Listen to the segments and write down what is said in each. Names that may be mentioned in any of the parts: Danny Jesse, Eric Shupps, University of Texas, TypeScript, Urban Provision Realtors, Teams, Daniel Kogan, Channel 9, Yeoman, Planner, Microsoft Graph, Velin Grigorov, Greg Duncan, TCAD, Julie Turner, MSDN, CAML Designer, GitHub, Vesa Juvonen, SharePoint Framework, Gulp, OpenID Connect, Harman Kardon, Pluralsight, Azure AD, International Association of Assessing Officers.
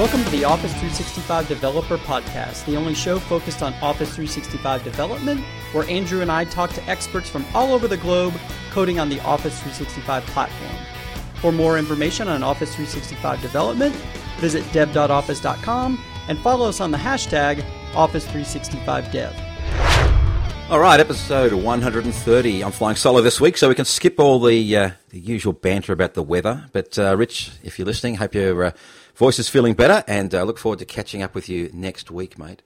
Welcome to the Office 365 Developer Podcast, the only show focused on Office 365 development, where Andrew and I talk to experts from all over the globe coding on the Office 365 platform. For more information on Office 365 development, visit dev.office.com and follow us on the hashtag Office365Dev. All right, episode 130. I'm flying solo this week, so we can skip all the usual banter about the weather. But Rich, if you're listening, hope your voice is feeling better, and I look forward to catching up with you next week, mate.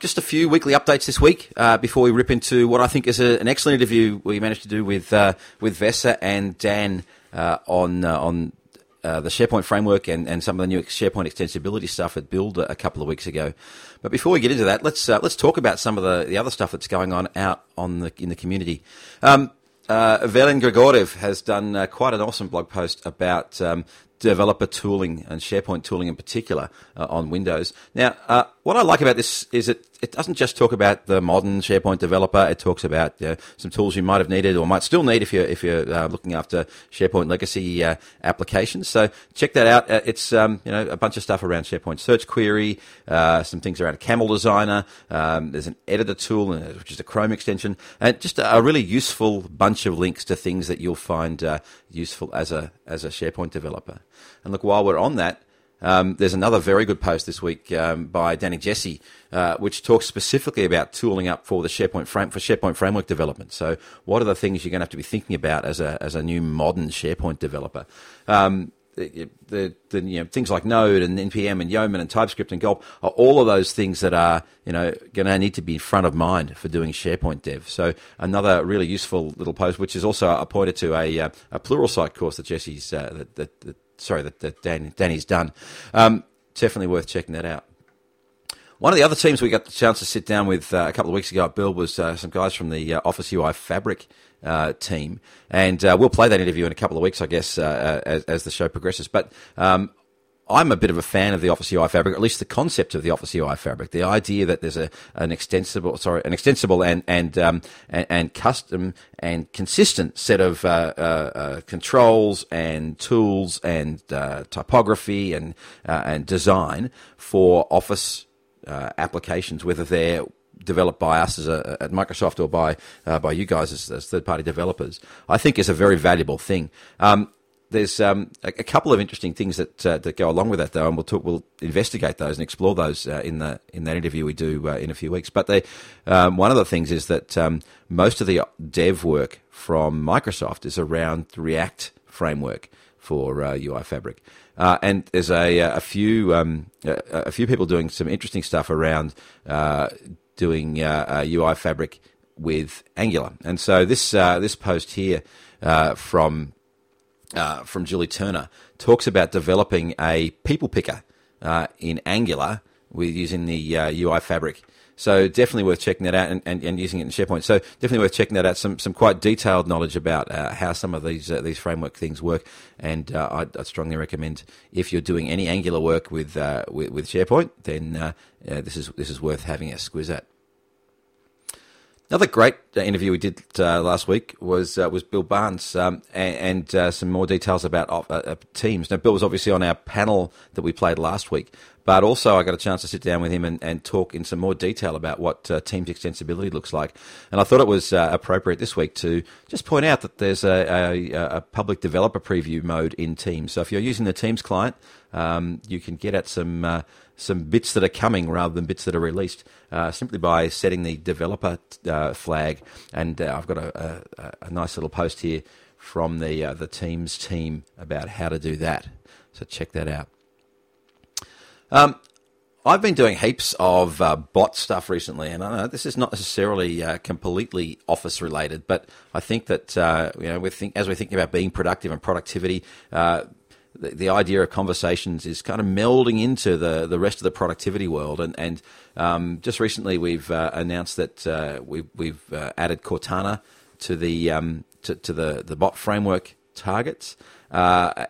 Just a few weekly updates this week before we rip into what I think is an excellent interview we managed to do with Vesa and Dan on the SharePoint framework and some of the new SharePoint extensibility stuff at Build a couple of weeks ago. But before we get into that, let's talk about some of the other stuff that's going on out on in the community. Velin Grigorov has done quite an awesome blog post about developer tooling and SharePoint tooling in particular on Windows. Now, what I like about this is it doesn't just talk about the modern SharePoint developer. It talks about some tools you might have needed or might still need if you're looking after SharePoint legacy applications. So check that out. It's a bunch of stuff around SharePoint search query, some things around CAML Designer. There's an editor tool, which is a Chrome extension, and just a really useful bunch of links to things that you'll find useful as a SharePoint developer. And look, while we're on that, there's another very good post this week by Danny Jesse, which talks specifically about tooling up for the SharePoint framework development. So, what are the things you're going to have to be thinking about as a new modern SharePoint developer? The things like Node and NPM and Yeoman and TypeScript and Gulp are all of those things that are going to need to be front of mind for doing SharePoint dev. So another really useful little post, which is also a pointer to a Pluralsight course that Jesse's Danny's done. Definitely worth checking that out. One of the other teams we got the chance to sit down with a couple of weeks ago at Build was some guys from the Office UI Fabric team, and we'll play that interview in a couple of weeks, I guess, as the show progresses. But I'm a bit of a fan of the Office UI Fabric, or at least the concept of the Office UI Fabric. The idea that there's an extensible and custom and consistent set of controls and tools and typography and design for Office applications, whether they're developed by us at Microsoft or by you guys as third-party developers, I think is a very valuable thing. There's a couple of interesting things that go along with that, though, and we'll investigate those and explore those in that interview we do in a few weeks. But one of the things is that most of the dev work from Microsoft is around the React framework for UI Fabric. And there's a few people doing some interesting stuff around doing UI Fabric with Angular. And so this post here from Julie Turner talks about developing a people picker in Angular with using the UI Fabric. So definitely worth checking that out and using it in SharePoint. So definitely worth checking that out. Some quite detailed knowledge about how some of these framework things work. And I'd strongly recommend if you're doing any Angular work with SharePoint, then this is worth having a squiz at. Another great interview we did last week was Bill Barnes and some more details about Teams. Now, Bill was obviously on our panel that we played last week, but also I got a chance to sit down with him and talk in some more detail about what Teams extensibility looks like. And I thought it was appropriate this week to just point out that there's a public developer preview mode in Teams. So if you're using the Teams client, you can get at some bits that are coming rather than bits that are released simply by setting the developer flag. And I've got a nice little post here from the Teams team about how to do that. So check that out. I've been doing heaps of bot stuff recently, and I know this is not necessarily completely Office related, but I think that as we're thinking about being productive and productivity, the idea of conversations is kind of melding into the rest of the productivity world. And just recently we've announced that we've added Cortana to the bot framework targets or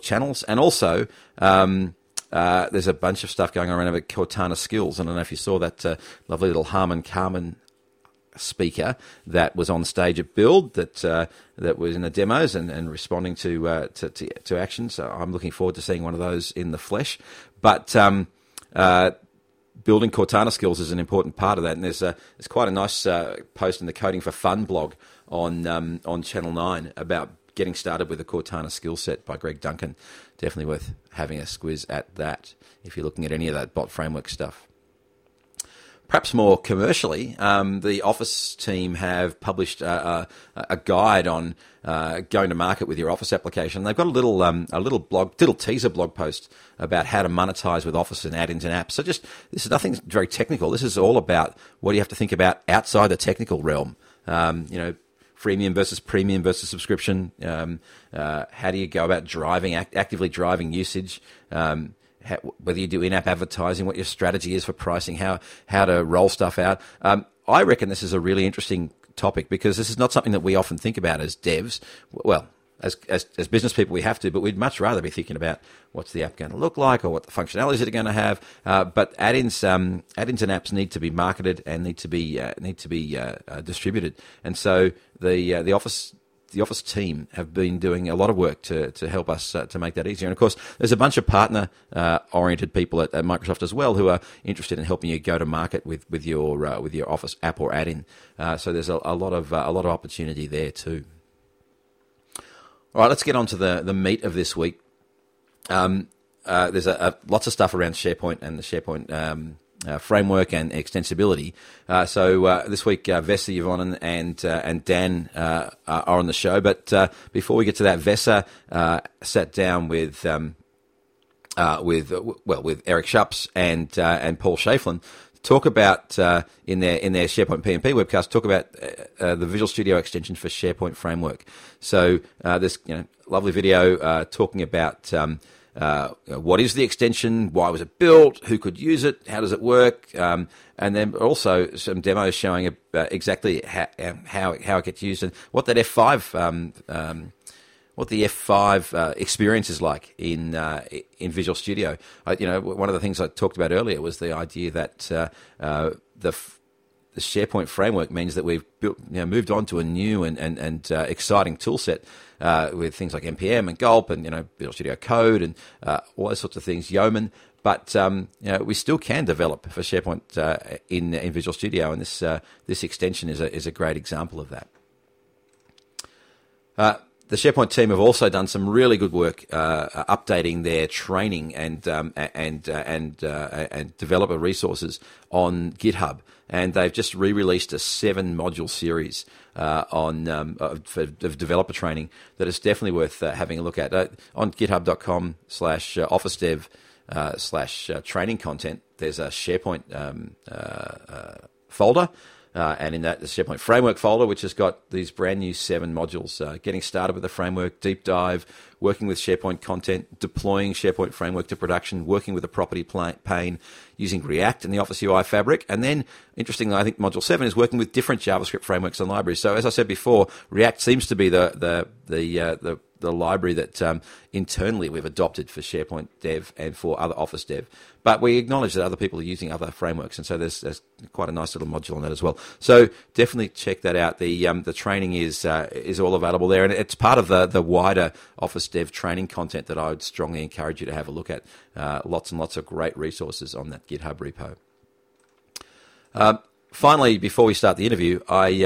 channels, and also there's a bunch of stuff going on around about Cortana skills. And I don't know if you saw that lovely little Harman Kardon speaker that was on stage at Build that that was in the demos and responding to action. So I'm looking forward to seeing one of those in the flesh. But building Cortana skills is an important part of that, and there's quite a nice post in the Coding for Fun blog on Channel 9 about getting started with a Cortana skill set by Greg Duncan. Definitely worth having a squiz at that if you're looking at any of that bot framework stuff. Perhaps more commercially, the Office team have published a guide on going to market with your Office application. They've got a little teaser blog post about how to monetize with Office and add-ins and apps. So this is nothing very technical. This is all about what you have to think about outside the technical realm. Freemium versus premium versus subscription. How do you go about driving actively driving usage? Whether you do in-app advertising, what your strategy is for pricing, how to roll stuff out. I reckon this is a really interesting topic because this is not something that we often think about as devs. Well, as business people, we have to, but we'd much rather be thinking about what's the app going to look like or what the functionalities it are going to have. But add-ins and apps need to be marketed and need to be distributed. And so the Office team have been doing a lot of work to help us to make that easier. And, of course, there's a bunch of partner-oriented people at Microsoft as well who are interested in helping you go to market with your Office app or add-in. So there's a lot of opportunity there too. All right, let's get on to the meat of this week. There's lots of stuff around SharePoint and the SharePoint framework and extensibility. So this week, Vesa Juvonen and Dan are on the show. But before we get to that, Vesa sat down with Eric Shupps and Paul Schaefflein to talk about in their SharePoint PMP webcast. Talk about the Visual Studio extension for SharePoint framework. So this lovely video talking about. What is the extension? Why was it built? Who could use it? How does it work? And then also some demos showing exactly how it gets used and what that F5 what the F5 experience is like in Visual Studio. One of the things I talked about earlier was the idea that the SharePoint framework means that we've built, moved on to a new and exciting tool set with things like NPM and Gulp and Visual Studio Code and all those sorts of things, Yeoman. But we still can develop for SharePoint in Visual Studio, and this extension is a great example of that. The SharePoint team have also done some really good work updating their training and developer resources on GitHub, and they've just re-released a 7-module series of developer training that is definitely worth having a look at on GitHub.com/OfficeDev/training content. There's a SharePoint folder. And in that, the SharePoint Framework folder, which has got these brand new 7 modules, getting started with the framework, deep dive, working with SharePoint content, deploying SharePoint Framework to production, working with the property pane, using React and the Office UI Fabric. And then, interestingly, I think Module 7 is working with different JavaScript frameworks and libraries. So as I said before, React seems to be the library that internally we've adopted for SharePoint Dev and for other Office Dev. But we acknowledge that other people are using other frameworks, and so there's quite a nice little module on that as well. So definitely check that out. The training is all available there, and it's part of the wider Office Dev training content that I would strongly encourage you to have a look at. Lots and lots of great resources on that GitHub repo. Finally, before we start the interview, I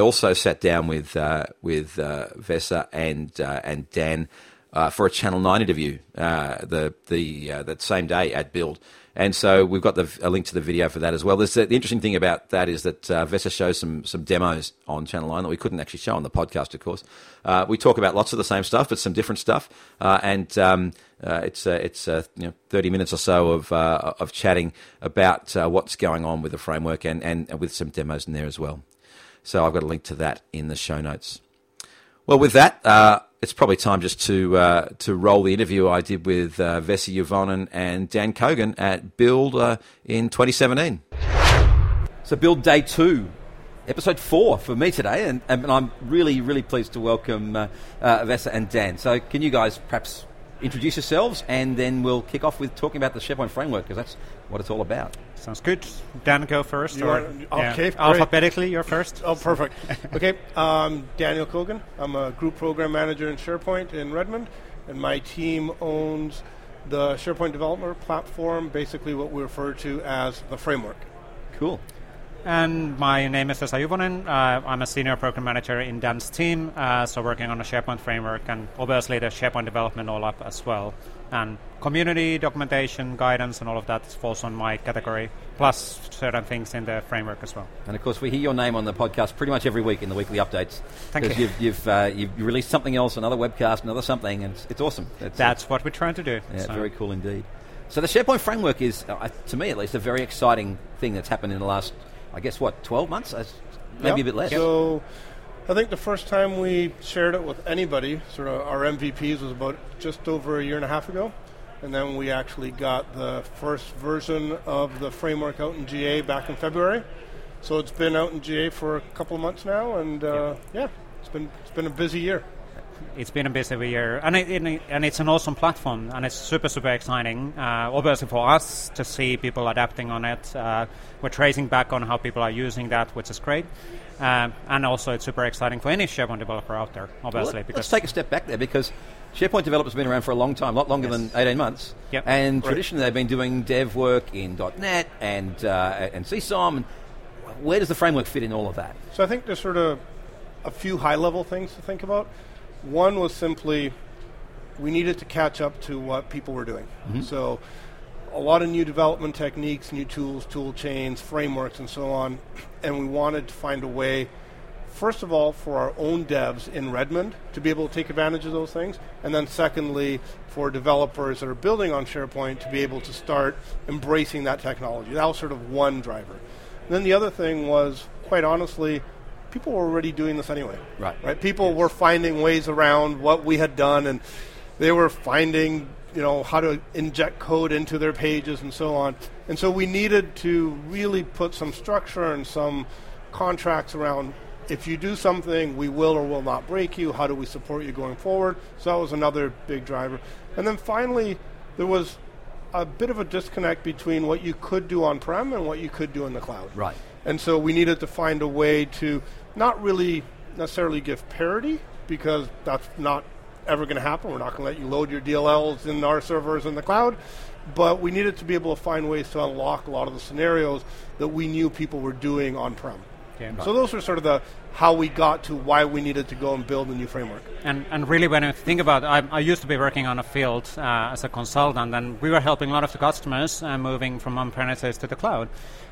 also sat down with Vesa and Dan for a Channel 9 interview that same day at Build, and so we've got a link to the video for that as well. There's the interesting thing about that is that Vesa shows some demos on Channel 9 that we couldn't actually show on the podcast. Of course, we talk about lots of the same stuff, but some different stuff, and it's 30 minutes or so of chatting about what's going on with the framework and with some demos in there as well. So I've got a link to that in the show notes. Well, with that, it's probably time just to roll the interview I did with Vesa Juvonen and Dan Kogan at Build in 2017. So Build Day 2, Episode 4 for me today, and I'm really, really pleased to welcome Vesa and Dan. So can you guys perhaps introduce yourselves, and then we'll kick off with talking about the SharePoint framework, because that's what it's all about. Sounds good. Dan, go first. Alphabetically, you're first. Oh, perfect. Okay, Daniel Kogan. I'm a group program manager in SharePoint in Redmond, and my team owns the SharePoint developer platform, basically what we refer to as the framework. Cool. And my name is Vesa Juvonen. I'm a senior program manager in Dan's team, so working on the SharePoint framework and obviously the SharePoint development all up as well. And community, documentation, guidance, and all of that falls on my category, plus certain things in the framework as well. And of course, we hear your name on the podcast pretty much every week in the weekly updates. Thank you. Because you've released something else, another webcast, another something, and it's awesome. That's what we're trying to do. Yeah, so. Very cool indeed. So the SharePoint framework is, to me at least, a very exciting thing that's happened in the last, 12 months? Maybe a bit less. So I think the first time we shared it with anybody, sort of our MVPs, was about just over a year and a half ago. And then we actually got the first version of the framework out in GA back in February. So it's been out in GA for a couple of months now, and it's been a busy year. It's been a busy year, and it's an awesome platform, and it's super, super exciting. Obviously for us to see people adapting on it, we're tracing back on how people are using that, which is great. And also it's super exciting for any SharePoint developer out there, obviously. Well, let's take a step back there, because SharePoint developers have been around for a long time, a lot longer than 18 months. Yep. And traditionally they've been doing dev work in .NET and CSOM. Where does the framework fit in all of that? So I think there's sort of a few high-level things to think about. One was simply we needed to catch up to what people were doing. Mm-hmm. So a lot of new development techniques, new tools, tool chains, frameworks, and so on. And we wanted to find a way, first of all, for our own devs in Redmond to be able to take advantage of those things. And then secondly, for developers that are building on SharePoint to be able to start embracing that technology. That was sort of one driver. And then the other thing was, quite honestly, people were already doing this anyway. Right. People were finding ways around what we had done, and they were finding, how to inject code into their pages and so on. And so we needed to really put some structure and some contracts around, if you do something, we will or will not break you. How do we support you going forward? So that was another big driver. And then finally, there was a bit of a disconnect between what you could do on-prem and what you could do in the cloud. Right. And so we needed to find a way to not really necessarily give parity, because that's not ever going to happen. We're not going to let you load your DLLs in our servers in the cloud. But we needed to be able to find ways to unlock a lot of the scenarios that we knew people were doing on-prem. Okay. So those were sort of the how we got to why we needed to go and build a new framework. And really when I think about it, I used to be working on a field as a consultant, and we were helping a lot of the customers moving from on-premises to the cloud.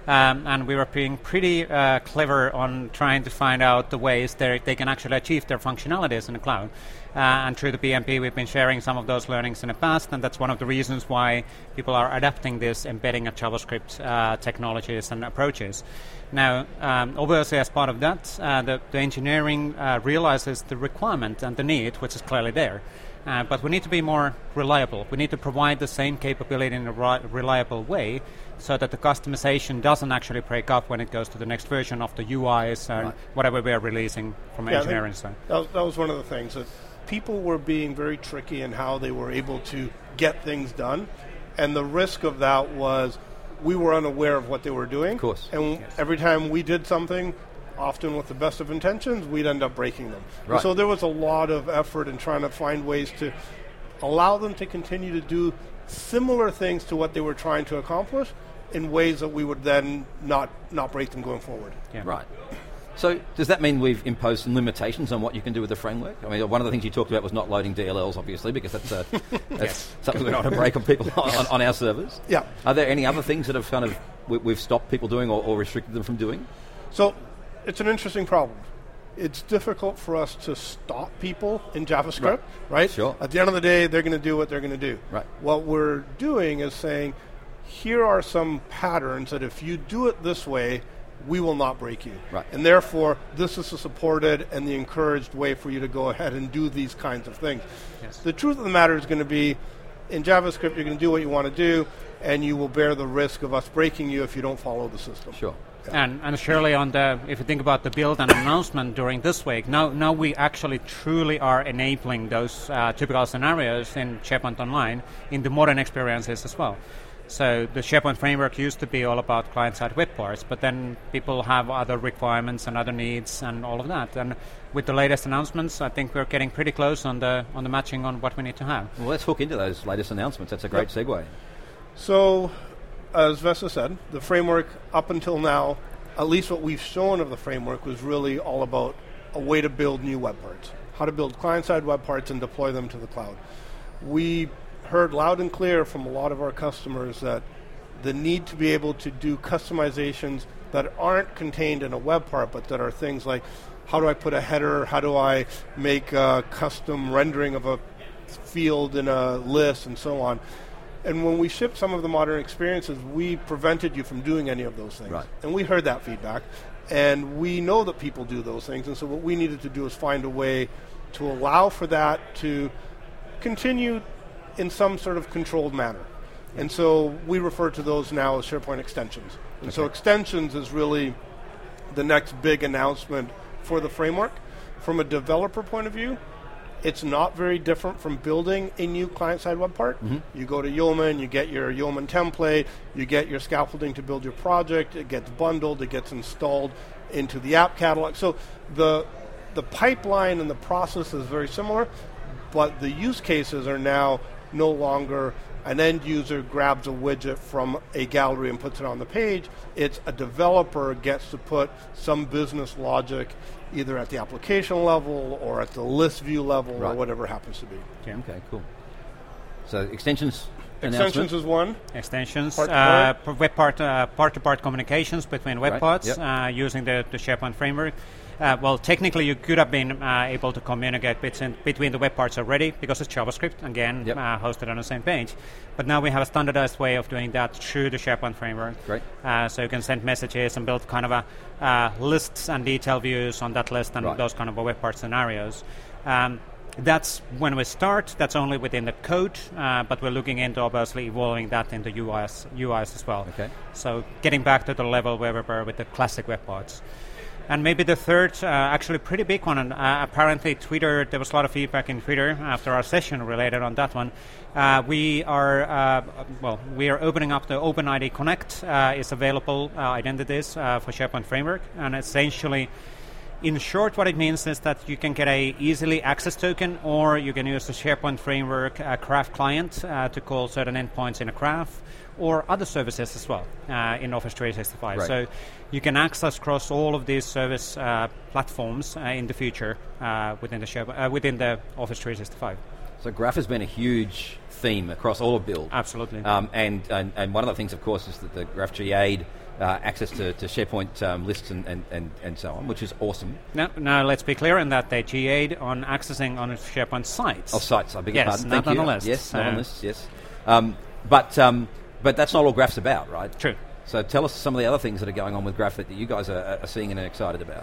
And we were being pretty clever on trying to find out the ways they can actually achieve their functionalities in the cloud. And through the PMP, we've been sharing some of those learnings in the past, and that's one of the reasons why people are adapting this embedding of JavaScript technologies and approaches. Now, obviously as part of that, the engineering realizes the requirement and the need, which is clearly there. But we need to be more reliable. We need to provide the same capability in a reliable way so that the customization doesn't actually break up when it goes to the next version of the UIs and whatever we are releasing from engineering side. That was one of the things. That people were being very tricky in how they were able to get things done. And the risk of that was we were unaware of what they were doing. Of course. And every time we did something, often with the best of intentions, we'd end up breaking them. Right. So there was a lot of effort in trying to find ways to allow them to continue to do similar things to what they were trying to accomplish in ways that we would then not break them going forward. Yeah. Right. So does that mean we've imposed some limitations on what you can do with the framework? I mean, one of the things you talked about was not loading DLLs, obviously, because that's something we don't want to break on people on our servers. Yeah. Are there any other things that have kind of we've stopped people doing or restricted them from doing? So it's an interesting problem. It's difficult for us to stop people in JavaScript, right? Sure. At the end of the day, they're going to do what they're going to do. Right. What we're doing is saying, here are some patterns that if you do it this way, we will not break you. Right. And therefore, this is the supported and the encouraged way for you to go ahead and do these kinds of things. Yes. The truth of the matter is going to be, in JavaScript, you're going to do what you want to do, and you will bear the risk of us breaking you if you don't follow the system. Sure. And surely on the, if you think about the build and announcement during this week, now we actually truly are enabling those typical scenarios in SharePoint Online in the modern experiences as well. So the SharePoint framework used to be all about client-side web parts, but then people have other requirements and other needs and all of that. And with the latest announcements, I think we're getting pretty close on the matching on what we need to have. Well, let's hook into those latest announcements. That's a great segue. So, as Vesa said, the framework up until now, at least what we've shown of the framework, was really all about a way to build new web parts, how to build client-side web parts and deploy them to the cloud. We heard loud and clear from a lot of our customers that the need to be able to do customizations that aren't contained in a web part, but that are things like, how do I put a header, how do I make a custom rendering of a field in a list, and so on. And when we shipped some of the modern experiences, we prevented you from doing any of those things. Right. And we heard that feedback, and we know that people do those things, and so what we needed to do is find a way to allow for that to continue in some sort of controlled manner. And so we refer to those now as SharePoint extensions. And so extensions is really the next big announcement for the framework. From a developer point of view, it's not very different from building a new client-side web part. Mm-hmm. You go to Yeoman, you get your Yeoman template, you get your scaffolding to build your project, it gets bundled, it gets installed into the app catalog. So the pipeline and the process is very similar, but the use cases are now no longer an end user grabs a widget from a gallery and puts it on the page. It's a developer gets to put some business logic either at the application level or at the list view level or whatever happens to be. Yeah. Okay, cool. So extensions. Extensions is one. Extensions, part-to-part communications between web parts using the SharePoint framework. Well, technically, you could have been able to communicate between the web parts already because it's JavaScript, again, hosted on the same page. But now we have a standardized way of doing that through the SharePoint framework. Great. So you can send messages and build kind of a lists and detail views on that list and those kind of web part scenarios. That's when we start. That's only within the code, but we're looking into obviously evolving that into UIs as well. Okay. So getting back to the level where we were with the classic web parts. And maybe the third, actually pretty big one, and apparently Twitter, there was a lot of feedback in Twitter after our session related on that one. We are opening up the OpenID Connect. It's available identities for SharePoint Framework, and essentially, in short, what it means is that you can get a easily access token, or you can use the SharePoint Framework graph client to call certain endpoints in a graph, or other services as well in Office 365. Right. So you can access across all of these service platforms in the future within the Office 365. So graph has been a huge theme across all of Build. Absolutely. And one of the things, of course, is that the Graph GA'd access to SharePoint lists and so on, which is awesome. Now let's be clear in that they GA'd on accessing on SharePoint sites. Oh, sites, I beg your pardon. Thank you. Not on lists. But that's not all Graph's about, right? True. So tell us some of the other things that are going on with Graph that you guys are seeing and are excited about.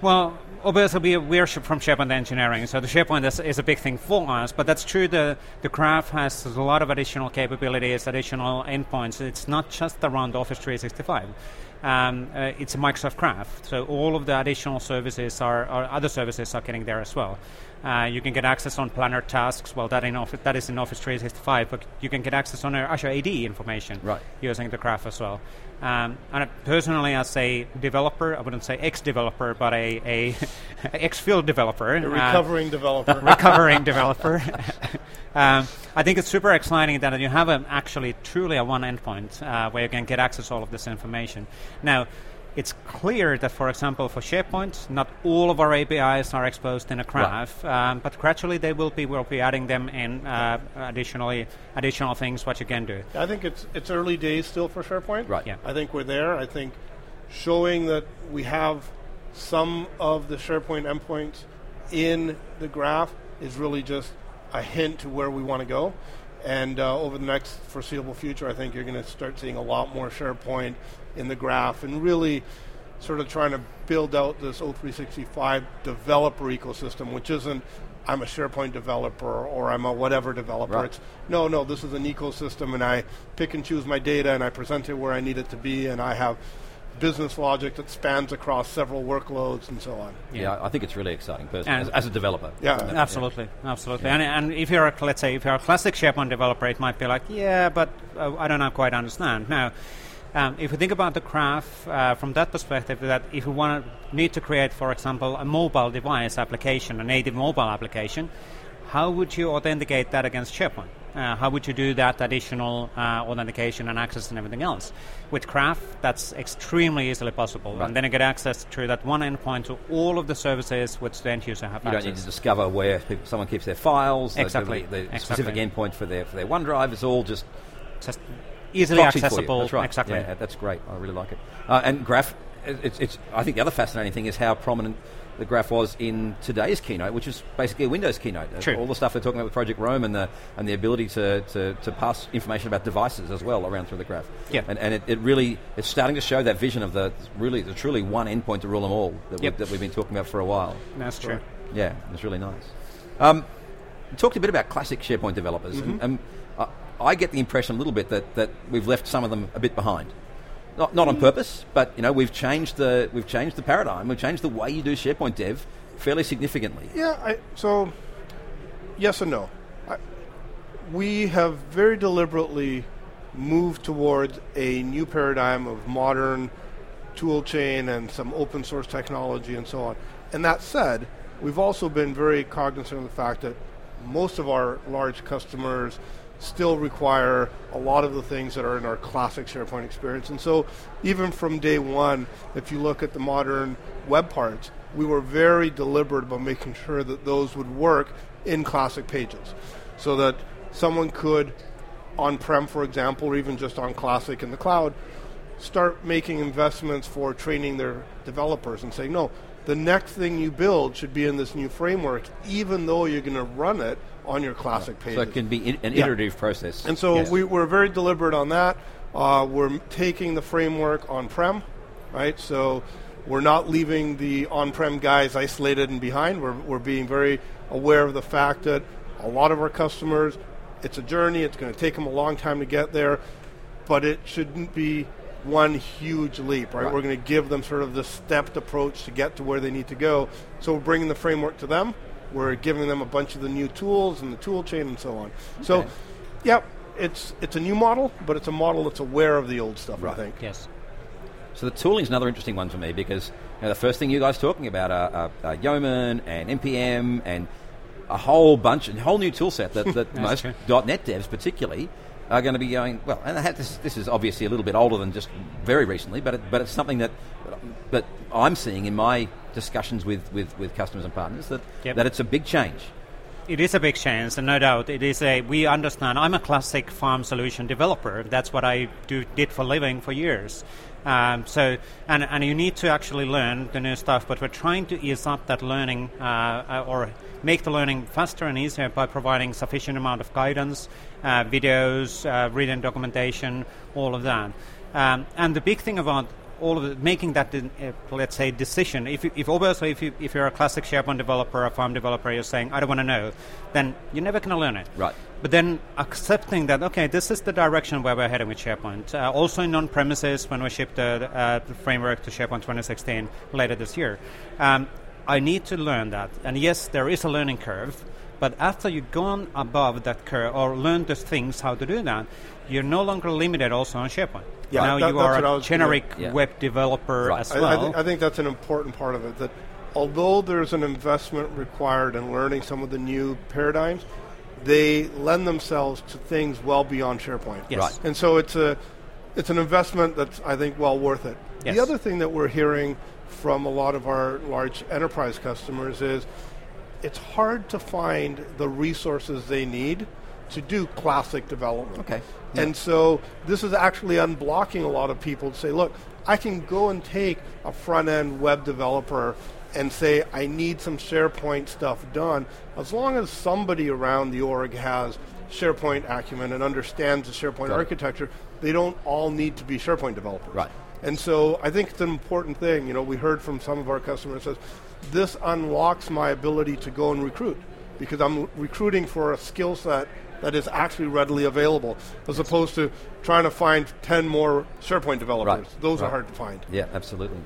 Well, obviously we're from SharePoint Engineering, so the SharePoint is a big thing for us, but that's true, the Graph has a lot of additional capabilities, additional endpoints. It's not just around Office 365. It's a Microsoft Graph, so all of the additional services or other services are getting there as well. You can get access on Planner tasks. Well, that is in Office 365, but you can get access on Azure AD information using the graph as well. And personally, as a developer, I wouldn't say ex-developer, but a ex-field developer. A recovering developer. Recovering developer. I think it's super exciting that you have truly a one endpoint where you can get access to all of this information. Now, it's clear that, for example, for SharePoint, not all of our APIs are exposed in a graph, but gradually they will be. We'll be adding them in additional things, what you can do. I think it's early days still for SharePoint. Right. Yeah. I think we're there. I think showing that we have some of the SharePoint endpoints in the graph is really just a hint to where we want to go. And over the next foreseeable future, I think you're going to start seeing a lot more SharePoint in the graph and really sort of trying to build out this O365 developer ecosystem, which isn't I'm a SharePoint developer or I'm a whatever developer. Right. It's no, this is an ecosystem and I pick and choose my data and I present it where I need it to be and I have business logic that spans across several workloads and so on. Yeah, I think it's really exciting, personally, as a developer. Yeah, absolutely, absolutely. Yeah. And if you're, let's say, if you're a classic SharePoint developer, it might be like, yeah, but I don't quite understand. Now, if you think about the graph from that perspective, that if you want to need to create, for example, a mobile device application, a native mobile application, how would you authenticate that against SharePoint? How would you do that additional authentication and access and everything else? With Graph, that's extremely easily possible. Right. And then you get access through that one endpoint to all of the services which the end user have access. You don't need to discover where someone keeps their files, exactly. the specific endpoint for their OneDrive. It's all just easily accessible. That's right. Exactly. Yeah, that's great. I really like it. And Graph, it's. I think the other fascinating thing is how prominent the Graph was in today's keynote, which is basically a Windows keynote. True. All the stuff they're talking about with Project Rome and the ability to pass information about devices as well around through the Graph. Yeah. And it really, it's starting to show that vision of the truly one endpoint to rule them all that we've been talking about for a while. That's true. Yeah, it's really nice. You talked a bit about classic SharePoint developers. Mm-hmm. And I get the impression a little bit that we've left some of them a bit behind. Not on purpose, but we've changed the paradigm. We've changed the way you do SharePoint dev fairly significantly. Yeah. So yes and no. We have very deliberately moved towards a new paradigm of modern tool chain and some open source technology and so on. And that said, we've also been very cognizant of the fact that most of our large customers still require a lot of the things that are in our classic SharePoint experience. And so even from day one, if you look at the modern web parts, we were very deliberate about making sure that those would work in classic pages so that someone could, on-prem, for example, or even just on classic in the cloud, start making investments for training their developers and saying, no, the next thing you build should be in this new framework, even though you're going to run it on your classic pages. So it can be an iterative process. And so we're very deliberate on that. We're taking the framework on-prem, right? So we're not leaving the on-prem guys isolated and behind. We're being very aware of the fact that a lot of our customers, it's a journey. It's going to take them a long time to get there, but it shouldn't be one huge leap, right? We're going to give them sort of the stepped approach to get to where they need to go. So we're bringing the framework to them. We're giving them a bunch of the new tools and the tool chain and so on. Okay. So, it's a new model, but it's a model that's aware of the old stuff, I think. Yes. So the tooling is another interesting one for me because the first thing you guys are talking about are Yeoman and NPM and a whole new tool set that most true. .NET devs particularly are going to be going, well, and this is obviously a little bit older than just very recently, but it's something that I'm seeing in my discussions with customers and partners that it's a big change. It is a big change, and no doubt it is we understand. I'm a classic farm solution developer. That's what I did for a living for years. So you need to actually learn the new stuff, but we're trying to ease up that learning or make the learning faster and easier by providing sufficient amount of guidance, videos, written documentation, all of that. And the big thing about all of it, making that decision. If you're a classic SharePoint developer, a farm developer, you're saying I don't want to know, then you're never going to learn it. Right. But then accepting that this is the direction where we're heading with SharePoint. Also in on-premises when we ship the framework to SharePoint 2016 later this year, I need to learn that. And yes, there is a learning curve. But after you've gone above that curve or learned the things how to do that, you're no longer limited also on SharePoint. Yeah, now you are a generic web developer as well. I think that's an important part of it, that although there's an investment required in learning some of the new paradigms, they lend themselves to things well beyond SharePoint. Yes. Right. And so it's an investment that's, I think, well worth it. Yes. The other thing that we're hearing from a lot of our large enterprise customers is it's hard to find the resources they need to do classic development. Okay. Yeah. And so this is actually unblocking a lot of people to say, look, I can go and take a front-end web developer and say, I need some SharePoint stuff done. As long as somebody around the org has SharePoint acumen and understands the SharePoint architecture, they don't all need to be SharePoint developers. Right. And so I think it's an important thing. We heard from some of our customers that says, this unlocks my ability to go and recruit because I'm recruiting for a skill set that is actually readily available, as opposed to trying to find 10 more SharePoint developers. Right. Those are hard to find. Yeah, absolutely.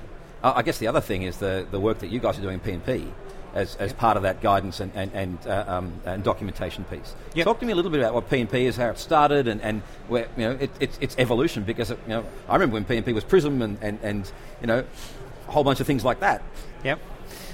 I guess the other thing is the work that you guys are doing in PNP as part of that guidance and documentation piece. Yep. Talk to me a little bit about what PNP is, how it started, and where, you know, its evolution, because it, you know, I remember when PNP was Prism and you know, a whole bunch of things like that. Yep.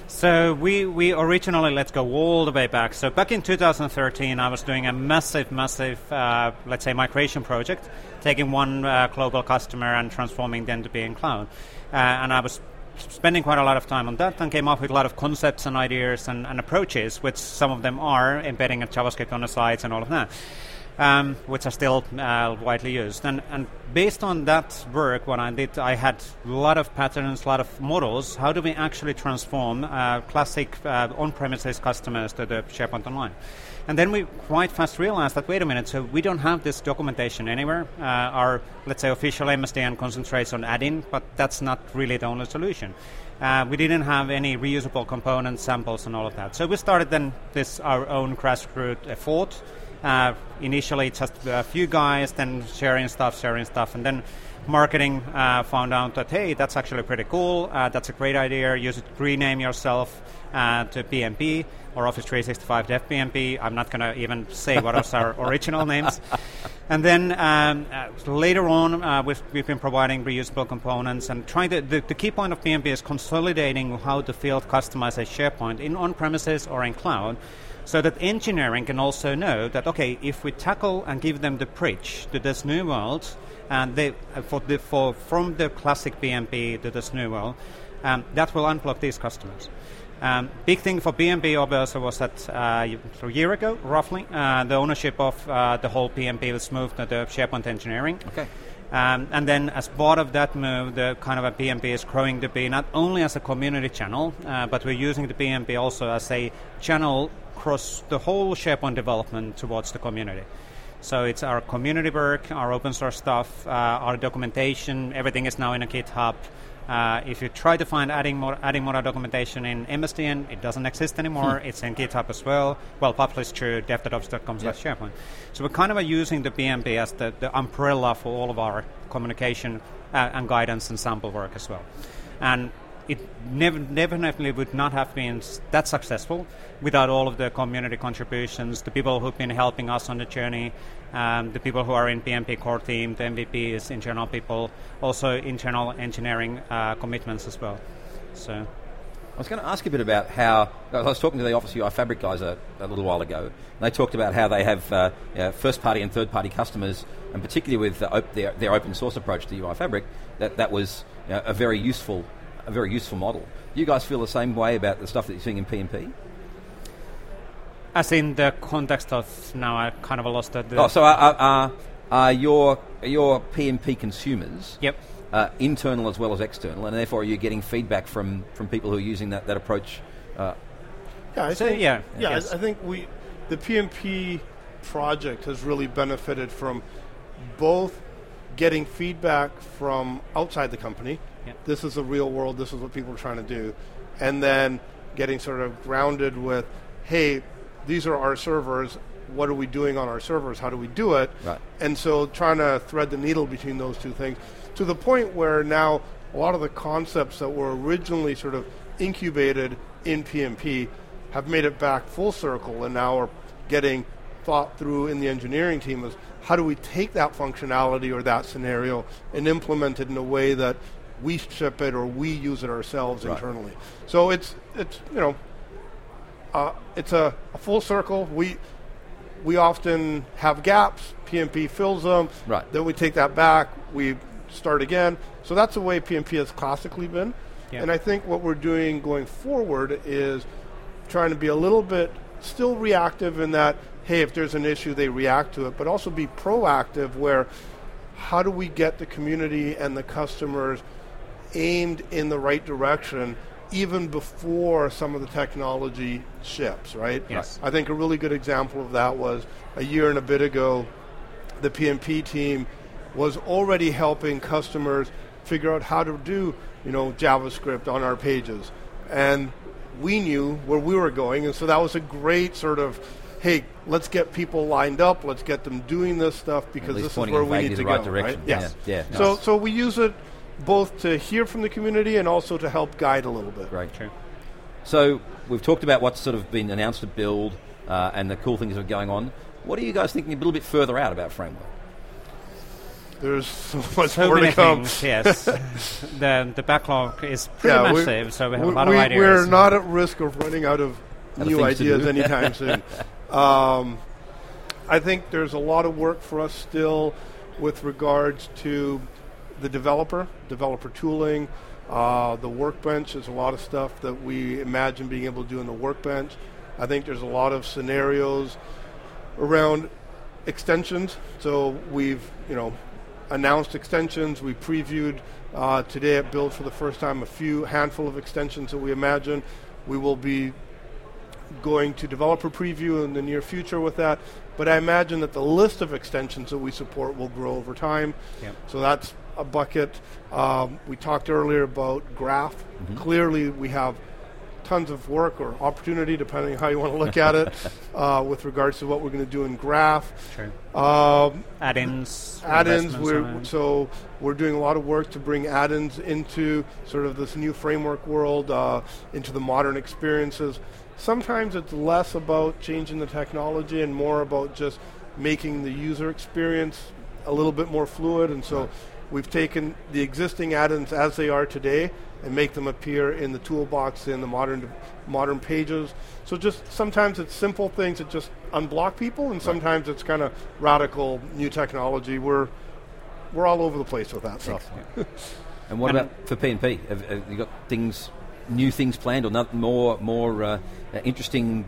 So we originally, let's go all the way back. So back in 2013, I was doing a massive, let's say, migration project, taking one global customer and transforming them to being cloud. And I was spending quite a lot of time on that and came up with a lot of concepts and ideas and approaches, which some of them are embedding a JavaScript on the sides and all of that, which are still widely used. And based on that work, what I did, I had a lot of patterns, a lot of models. How do we actually transform classic on-premises customers to the SharePoint Online? And then we quite fast realized that, wait a minute, so we don't have this documentation anywhere. Our, let's say, official MSDN concentrates on add-in, but that's not really the only solution. We didn't have any reusable components, samples, and all of that. So we started then this, our own grassroots effort. Initially just a few guys, then sharing stuff, and then marketing found out that, hey, that's actually pretty cool, that's a great idea, you should rename yourself to PNP or Office 365 Dev PNP. I'm not going to even say what are our original names. And then later on, we've been providing reusable components and trying to, the key point of PNP is consolidating how the field customizes SharePoint in on-premises or in cloud, so that engineering can also know that, okay, if we tackle and give them the bridge to this new world, and they from the classic BMP to this new world, that will unblock these customers. Big thing for BMP also was that a year ago, roughly, the ownership of the whole BMP was moved to the SharePoint engineering. Okay. And then as part of that move, the kind of a PNP is growing to be not only as a community channel, but we're using the PNP also as a channel across the whole SharePoint development towards the community. So it's our community work, our open source stuff, our documentation, everything is now in a GitHub. If you try to find adding more documentation in MSDN, it doesn't exist anymore. It's in GitHub as well. Well, published through dev.ops.com/SharePoint. So we're kind of using the BMP as the umbrella for all of our communication and guidance and sample work as well. And it definitely would not have been that successful without all of the community contributions, the people who've been helping us on the journey, the people who are in PNP core team, the MVPs, internal people, also internal engineering commitments as well. So, I was going to ask a bit about how, I was talking to the Office UI Fabric guys a little while ago, and they talked about how they have first-party and third-party customers, and particularly with their open-source approach to UI Fabric, that was, you know, a very useful model. You guys feel the same way about the stuff that you're seeing in PNP? As in the context of now, I kind of lost that. So are your PNP consumers? Yep. Internal as well as external, and therefore are you getting feedback from people who are using that approach? I think the PNP project has really benefited from both getting feedback from outside the company. Yep. This is the real world, this is what people are trying to do. And then getting sort of grounded with, hey, these are our servers, what are we doing on our servers, how do we do it? Right. And so trying to thread the needle between those two things to the point where now a lot of the concepts that were originally sort of incubated in PNP have made it back full circle and now are getting thought through in the engineering team is how do we take that functionality or that scenario and implement it in a way that we ship it or we use it ourselves internally. So it's you know, it's a full circle. We often have gaps. PNP fills them. Right. Then we take that back. We start again. So that's the way PNP has classically been. Yeah. And I think what we're doing going forward is trying to be a little bit still reactive in that, hey, if there's an issue, they react to it, but also be proactive where how do we get the community and the customers aimed in the right direction even before some of the technology ships, right? Yes. I think a really good example of that was a year and a bit ago, the PNP team was already helping customers figure out how to do, you know, JavaScript on our pages. And we knew where we were going, and so that was a great sort of, hey, let's get people lined up, let's get them doing this stuff, because this is where we need to go, right? Yes. Yeah. So we use it both to hear from the community and also to help guide a little bit. Right. True. So we've talked about what's sort of been announced to build and the cool things that are going on. What are you guys thinking a little bit further out about Framework? There's so much more to come. Yes. The backlog is pretty massive, so we have a lot of ideas. We're not at risk of running out of new ideas anytime soon. I think there's a lot of work for us still with regards to the developer tooling, the workbench. There's a lot of stuff that we imagine being able to do in the workbench. I think there's a lot of scenarios around extensions. So we've, announced extensions. We previewed today at Build for the first time a handful of extensions that we imagine. We will be going to developer preview in the near future with that. But I imagine that the list of extensions that we support will grow over time. Yep. So that's a bucket. We talked earlier about Graph. Mm-hmm. Clearly we have tons of work or opportunity, depending on how you want to look at it, with regards to what we're going to do in Graph. Sure. Add-ins. So we're doing a lot of work to bring add-ins into sort of this new framework world, into the modern experiences. Sometimes it's less about changing the technology and more about just making the user experience a little bit more fluid. And so we've taken the existing add-ins as they are today and make them appear in the toolbox, in the modern pages. So just sometimes it's simple things that just unblock people, and sometimes it's kind of radical new technology. We're all over the place with that stuff. And what about for P&P? Have you got new things planned, or more interesting?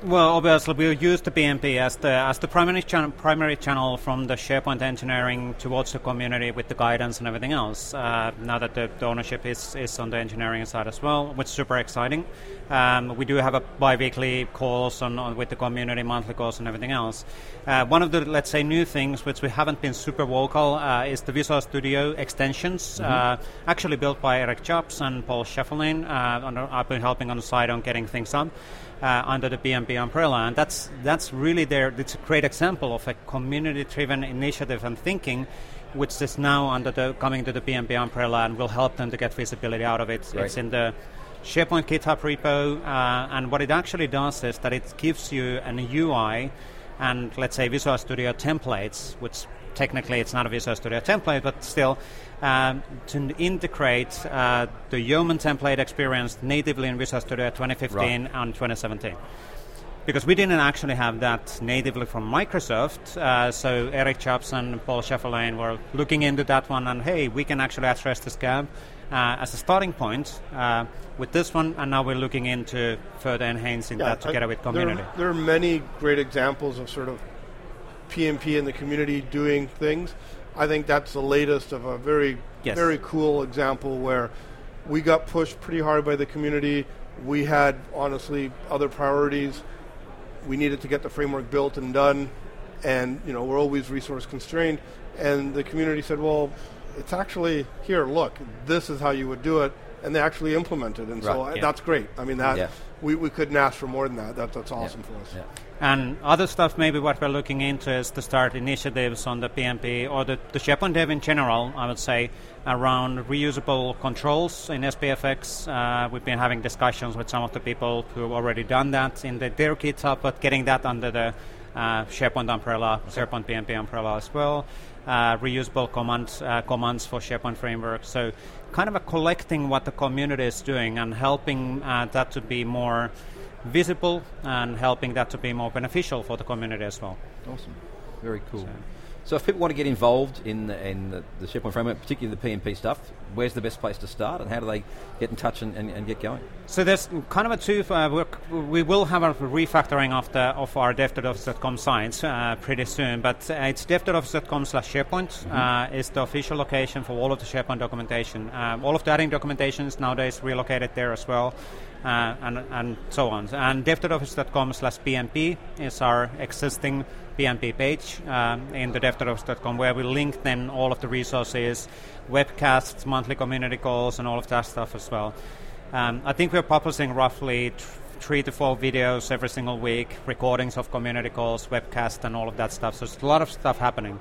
Well, obviously, we'll use the PMP as the primary channel from the SharePoint engineering towards the community with the guidance and everything else. Now that the ownership is on the engineering side as well, which is super exciting. We do have a bi-weekly calls with the community, monthly calls and everything else. One of the, let's say, new things which we haven't been super vocal is the Visual Studio extensions, actually built by Eric Shupps and Paul Schaefflein. I've been helping on the side on getting things done under the PMP umbrella, and that's really it's a great example of a community-driven initiative and thinking, which is now coming to the PMP umbrella and will help them to get visibility out of it. Right. It's in the SharePoint GitHub repo, and what it actually does is that it gives you an UI and, let's say, Visual Studio templates, which technically it's not a Visual Studio template, but still, to integrate the Yeoman template experience natively in Visual Studio 2015 and 2017. Because we didn't actually have that natively from Microsoft, so Eric Shupps and Paul Schaefflein were looking into that one, and hey, we can actually address this gap as a starting point with this one, and now we're looking into further enhancing that together with community. There are many great examples of sort of PMP and the community doing things. I think that's the latest of a very cool example where we got pushed pretty hard by the community. We had, honestly, other priorities. We needed to get the framework built and done, and we're always resource constrained. And the community said, well, it's actually here, look, this is how you would do it. And they actually implemented, and so that's great. I mean, we couldn't ask for more than that. That's awesome for us. Yeah. And other stuff, maybe what we're looking into is to start initiatives on the PMP or the SharePoint Dev in general, I would say, around reusable controls in SPFX. We've been having discussions with some of the people who have already done that in their GitHub, but getting that under the SharePoint umbrella, SharePoint PMP umbrella as well. Reusable commands for SharePoint Framework. So kind of a collecting what the community is doing and helping that to be more visible and helping that to be more beneficial for the community as well. Awesome. Very cool. So if people want to get involved in the SharePoint Framework, particularly the PMP stuff, where's the best place to start and how do they get in touch and get going? So there's kind of a we will have a refactoring of our dev.office.com site pretty soon, but it's dev.office.com/SharePoint is the official location for all of the SharePoint documentation. All of the adding documentation is nowadays relocated there as well. And so on. And dev.office.com/PMP is our existing PMP page in the dev.office.com, where we link then all of the resources, webcasts, monthly community calls, and all of that stuff as well. I think we're publishing roughly 3 to 4 videos every single week, recordings of community calls, webcasts, and all of that stuff. So there's a lot of stuff happening.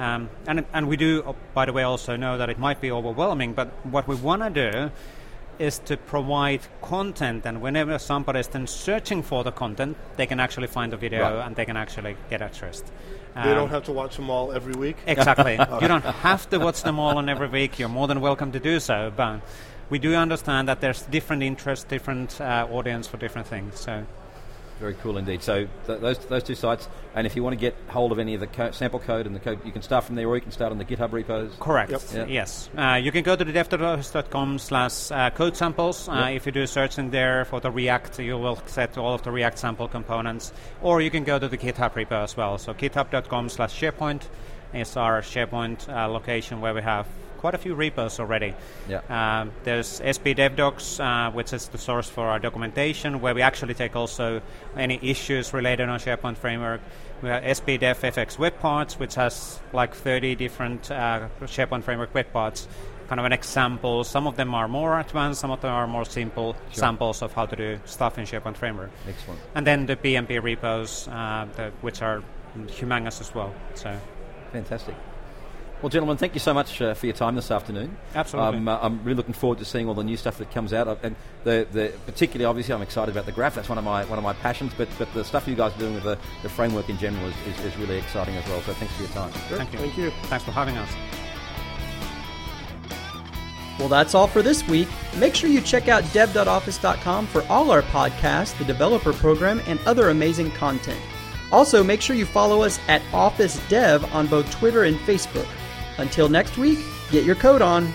Mm-hmm. And we do, by the way, also know that it might be overwhelming, but what we want to do is to provide content, and whenever somebody is then searching for the content, they can actually find the video and they can actually get addressed. They don't have to watch them all every week? Exactly. Okay. You don't have to watch them all on every week. You're more than welcome to do so, but we do understand that there's different interests, different audience for different things. So, very cool indeed. So those two sites, and if you want to get hold of any of the sample code and the code, you can start from there, or you can start on the GitHub repos. Correct. Yep. Yep. Yes. You can go to the dev.office.com/code samples. If you do a search in there for the React, you will set all of the React sample components. Or you can go to the GitHub repo as well. So github.com/SharePoint is our SharePoint location where we have quite a few repos already. Yeah. There's SP DevDocs, which is the source for our documentation, where we actually take also any issues related on SharePoint Framework. We have SP Dev FX web parts, which has like 30 different SharePoint Framework web parts. Kind of an example. Some of them are more advanced, some of them are more simple samples of how to do stuff in SharePoint Framework. Excellent. And then the BMP repos, which are humongous as well. So, fantastic. Well, gentlemen, thank you so much for your time this afternoon. Absolutely. I'm really looking forward to seeing all the new stuff that comes out. And the particularly, obviously, I'm excited about the graph. That's one of my passions. But the stuff you guys are doing with the framework in general is really exciting as well. So thanks for your time. Sure. Thank you. Thank you. Thanks for having us. Well, that's all for this week. Make sure you check out dev.office.com for all our podcasts, the developer program, and other amazing content. Also, make sure you follow us at Office Dev on both Twitter and Facebook. Until next week, get your code on.